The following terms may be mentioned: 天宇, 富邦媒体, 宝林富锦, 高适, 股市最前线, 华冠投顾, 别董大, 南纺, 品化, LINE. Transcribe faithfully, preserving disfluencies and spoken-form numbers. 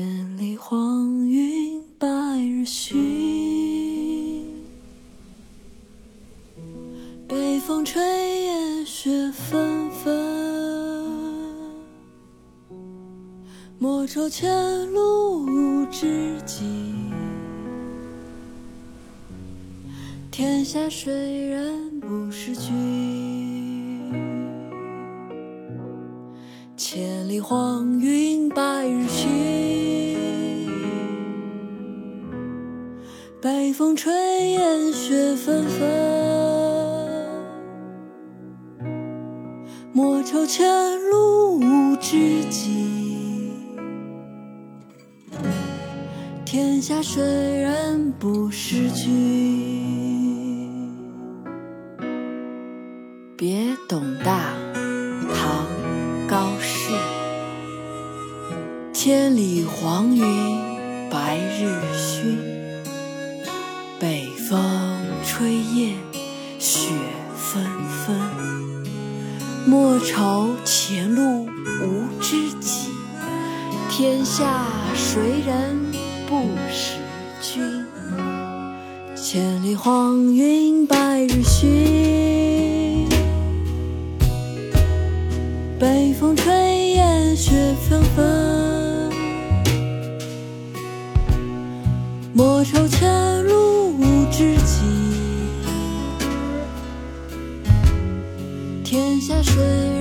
千里黄云白日曛，北风吹夜雪纷纷，莫愁前路无知己，天下谁人不识君。千里黄云白日曛，北风吹烟雪纷纷，莫愁前路无知己，天下谁人不识君。别董大，唐高适。千里黄云白日曛，北风吹夜雪纷纷，莫愁前路无知己，天下谁人不识君。千里黄云白日曛，北风吹夜雪纷纷，莫愁前路无知己，天下谁人